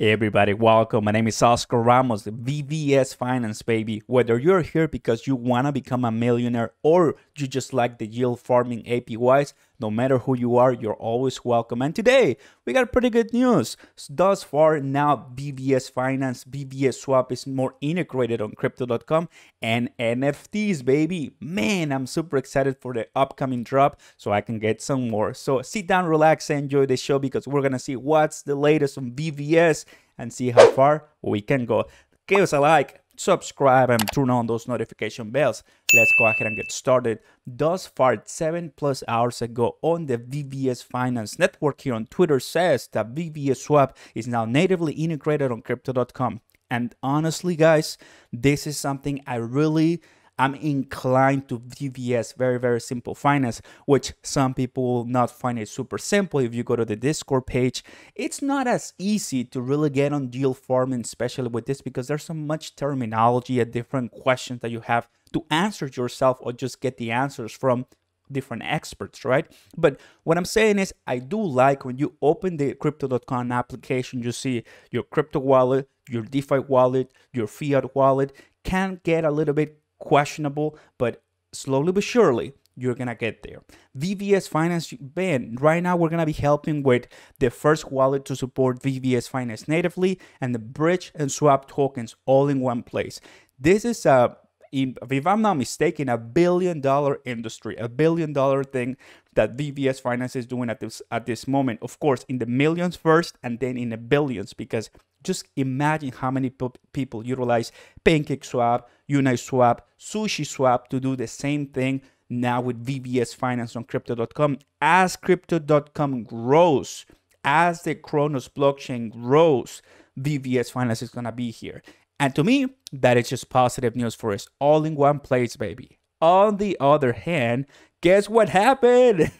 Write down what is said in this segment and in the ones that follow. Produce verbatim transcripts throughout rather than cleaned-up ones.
Everybody, welcome. My name is Oscar Ramos, the V V S Finance, baby. Whether you're here because you want to become a millionaire or you just like the yield farming A P Ys, no matter who you are, you're always welcome. And today, we got pretty good news. Thus far, now V V S Finance, V V S Swap is more integrated on Crypto dot com and N F Ts, baby. Man, I'm super excited for the upcoming drop so I can get some more. So sit down, relax, and enjoy the show because we're going to see what's the latest on V V S and see how far we can go. Give us a like, subscribe, and turn on those notification bells. Let's go ahead and get started. Thus far, seven plus hours ago on the V V S Finance network here on Twitter says that V V S Swap is now natively integrated on Crypto dot com. And honestly, guys, this is something I really... I'm inclined to V V S, very, very simple finance, which some people will not find it super simple. If you go to the Discord page, it's not as easy to really get on yield farming, especially with this, because there's so much terminology and different questions that you have to answer yourself or just get the answers from different experts, right? But what I'm saying is I do like when you open the Crypto dot com application, you see your crypto wallet, your DeFi wallet, your fiat wallet can get a little bit questionable, but slowly but surely you're gonna get there. V V S Finance, man, right now we're gonna be helping with the first wallet to support V V S Finance natively and the bridge and swap tokens all in one place. This is a, if I'm not mistaken, a billion dollar industry, a billion dollar thing that V V S Finance is doing at this at this moment. Of course, in the millions first and then in the billions, because just imagine how many people utilize PancakeSwap, Uniswap, SushiSwap to do the same thing now with V V S Finance on Crypto dot com. As Crypto dot com grows, as the Cronos blockchain grows, V V S Finance is going to be here. And to me, that is just positive news for us. All in one place, baby. On the other hand, guess what happened?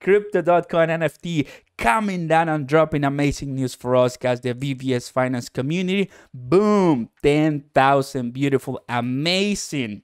Crypto dot com N F T coming down and dropping amazing news for us, guys. The V V S Finance community, boom, ten thousand beautiful, amazing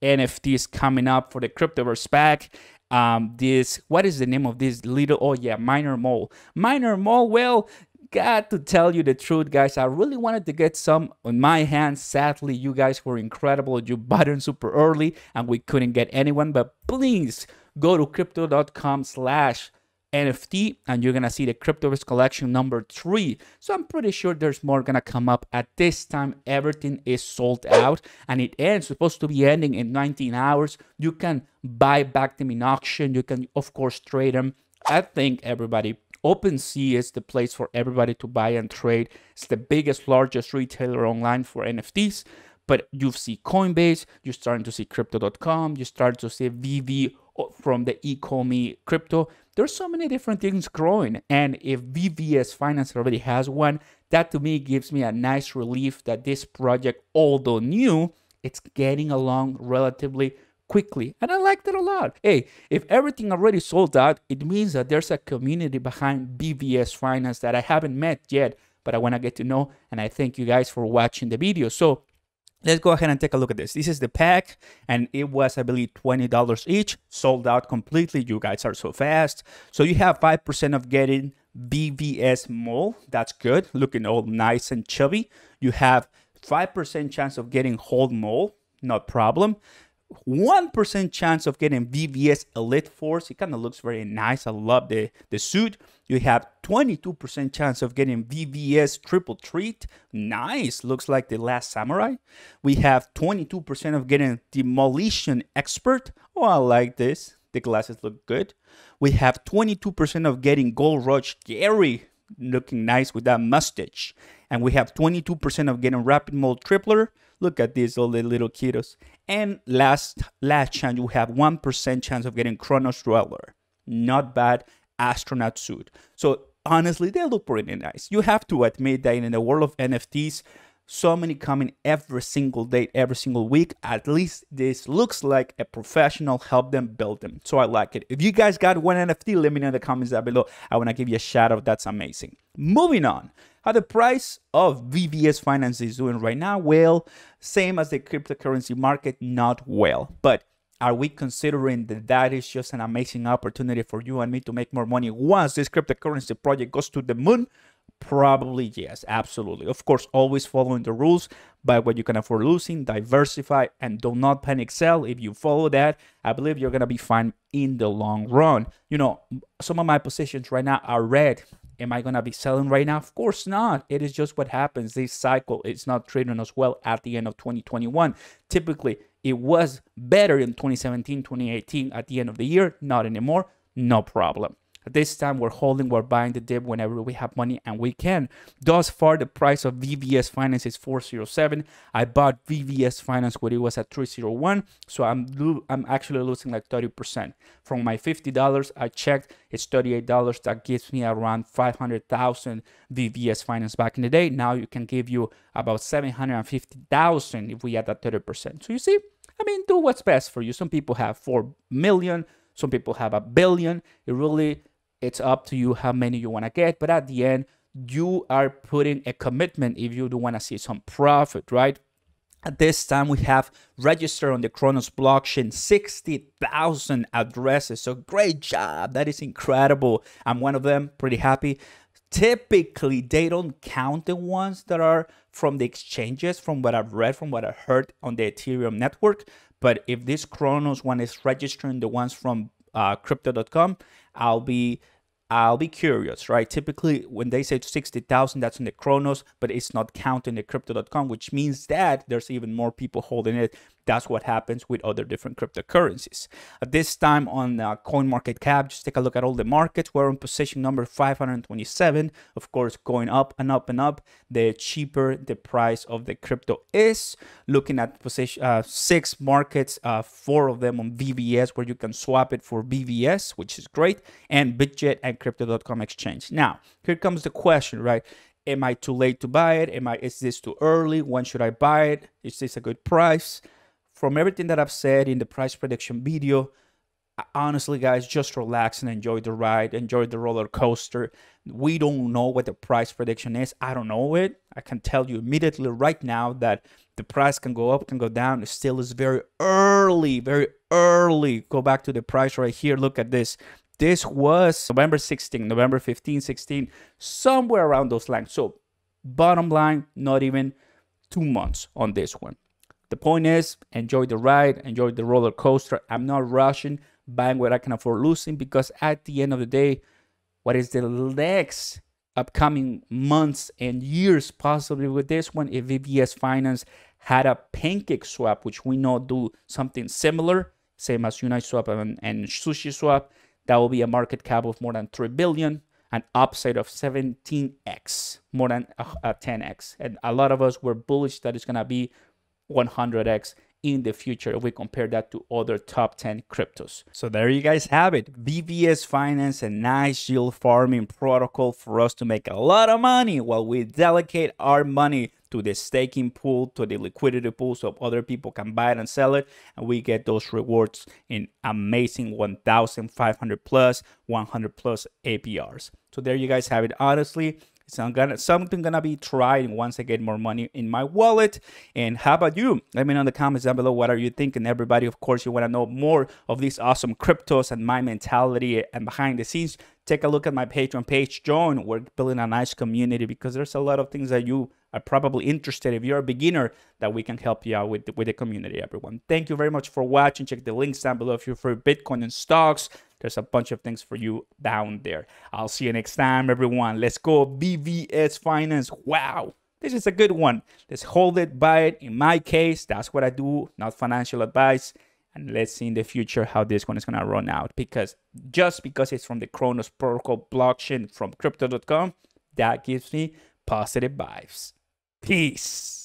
N F Ts coming up for the Cryptoverse Pack. Um, this, what is the name of this little, oh yeah, Miner Mole. Miner Mole, well, got to tell you the truth, guys. I really wanted to get some on my hands. Sadly, you guys were incredible. You bought in super early and we couldn't get anyone, but please, go to crypto dot com slash N F T and you're going to see the Cryptoverse collection number three. So I'm pretty sure there's more going to come up. At this time, everything is sold out and it ends, supposed to be ending in nineteen hours. You can buy back them in auction. You can, of course, trade them. I think everybody, OpenSea is the place for everybody to buy and trade. It's the biggest, largest retailer online for N F Ts. But you see Coinbase, you're starting to see Crypto dot com, you're starting to see V V from the Ecomi crypto. There's so many different things growing. And if V V S Finance already has one, that to me gives me a nice relief that this project, although new, it's getting along relatively quickly. And I like that a lot. Hey, if everything already sold out, it means that there's a community behind V V S Finance that I haven't met yet, but I want to get to know. And I thank you guys for watching the video. So let's go ahead and take a look at this. This is the pack, and it was, I believe, twenty dollars each. Sold out completely. You guys are so fast. So you have five percent of getting V V S Mole. That's good. Looking all nice and chubby. You have five percent chance of getting Hold Mole. No problem. one percent chance of getting V V S Elite Force. It kind of looks very nice. I love the, the suit. You have twenty-two percent chance of getting V V S Triple Treat. Nice. Looks like The Last Samurai. We have twenty-two percent of getting Demolition Expert. Oh, I like this. The glasses look good. We have twenty-two percent of getting Gold Rush Gary. Looking nice with that mustache. And we have twenty-two percent of getting Rapid Mode Tripler. Look at these, all the little kiddos. And last last chance, you have one percent chance of getting Cronos Dweller. Not bad. Astronaut suit. So honestly, they look pretty nice. You have to admit that in the world of N F Ts, so many coming every single day, every single week. At least this looks like a professional helped them build them. So I like it. If you guys got one N F T, let me know in the comments down below. I want to give you a shout out. That's amazing. Moving on. How the price of V V S Finance is doing right now? Well, same as the cryptocurrency market, not well. But are we considering that that is just an amazing opportunity for you and me to make more money once this cryptocurrency project goes to the moon? Probably yes, absolutely. Of course, always following the rules, buy what you can afford losing, diversify, and do not panic sell. If you follow that, I believe you're gonna be fine in the long run. You know, some of my positions right now are red. Am I gonna be selling right now? Of course not. It is just what happens. This cycle is not treating us well at the end of twenty twenty-one. Typically, it was better in twenty seventeen, twenty eighteen at the end of the year. Not anymore. No problem. At this time, we're holding, we're buying the dip whenever we have money and we can. Thus far, the price of V V S Finance is four oh seven. I bought V V S Finance when it was at three oh one, so I'm lo I'm actually losing like thirty percent. From my fifty dollars, I checked, it's thirty-eight dollars. That gives me around five hundred thousand V V S Finance back in the day. Now you can give you about seven hundred fifty thousand if we add that thirty percent. So you see, I mean, do what's best for you. Some people have four million, some people have a billion. It really... It's up to you how many you want to get, but at the end, you are putting a commitment if you do want to see some profit, right? At this time, we have registered on the Cronos blockchain sixty thousand addresses. So great job. That is incredible. I'm one of them. Pretty happy. Typically, they don't count the ones that are from the exchanges, from what I've read, from what I heard on the Ethereum network. But if this Cronos one is registering the ones from uh, Crypto dot com, I'll be... I'll be curious, right? Typically, when they say sixty thousand, that's in the Cronos, but it's not counting the Crypto dot com, which means that there's even more people holding it. That's what happens with other different cryptocurrencies. At this time on uh, CoinMarketCap, just take a look at all the markets. We're on position number five hundred twenty-seven, of course, going up and up and up. The cheaper the price of the crypto is. Looking at position uh, six markets, uh, four of them on V V S, where you can swap it for V V S, which is great, and Bitget and Crypto dot com exchange. Now, here comes the question, right? Am I too late to buy it? Am I? Is this too early? When should I buy it? Is this a good price? From everything that I've said in the price prediction video, honestly, guys, just relax and enjoy the ride, enjoy the roller coaster. We don't know what the price prediction is. I don't know it. I can tell you immediately right now that the price can go up, can go down. It still is very early, very early. Go back to the price right here. Look at this. This was November sixteenth, November fifteenth, sixteenth, somewhere around those lines. So bottom line, not even two months on this one. The point is, enjoy the ride, enjoy the roller coaster. I'm not rushing, buying what I can afford losing, because at the end of the day, what is the next upcoming months and years possibly with this one? If V V S Finance had a PancakeSwap, which we know do something similar, same as Uniswap and, and SushiSwap, that will be a market cap of more than three billion dollars, an upside of seventeen X, more than uh, ten X. And a lot of us were bullish that it's going to be one hundred X in the future if we compare that to other top ten cryptos. So there you guys have it. V V S Finance, a nice yield farming protocol for us to make a lot of money while we delegate our money to the staking pool, to the liquidity pool, so other people can buy it and sell it, and we get those rewards in amazing one thousand five hundred plus, one hundred plus A P Rs. So there you guys have it. Honestly, it's gonna, something gonna be tried once I get more money in my wallet. And how about you? Let me know in the comments down below, what are you thinking, everybody? Of course, you want to know more of these awesome cryptos and my mentality and behind the scenes. Take a look at my Patreon page, join. We're building a nice community because there's a lot of things that you are probably interested in. If you're a beginner, that we can help you out with, with the community, everyone. Thank you very much for watching. Check the links down below if you're for Bitcoin and stocks. There's a bunch of things for you down there. I'll see you next time, everyone. Let's go. V V S Finance. Wow. This is a good one. Let's hold it, buy it. In my case, that's what I do, not financial advice. And let's see in the future how this one is going to run out. Because just because it's from the Cronos protocol blockchain from Crypto dot com, that gives me positive vibes. Peace.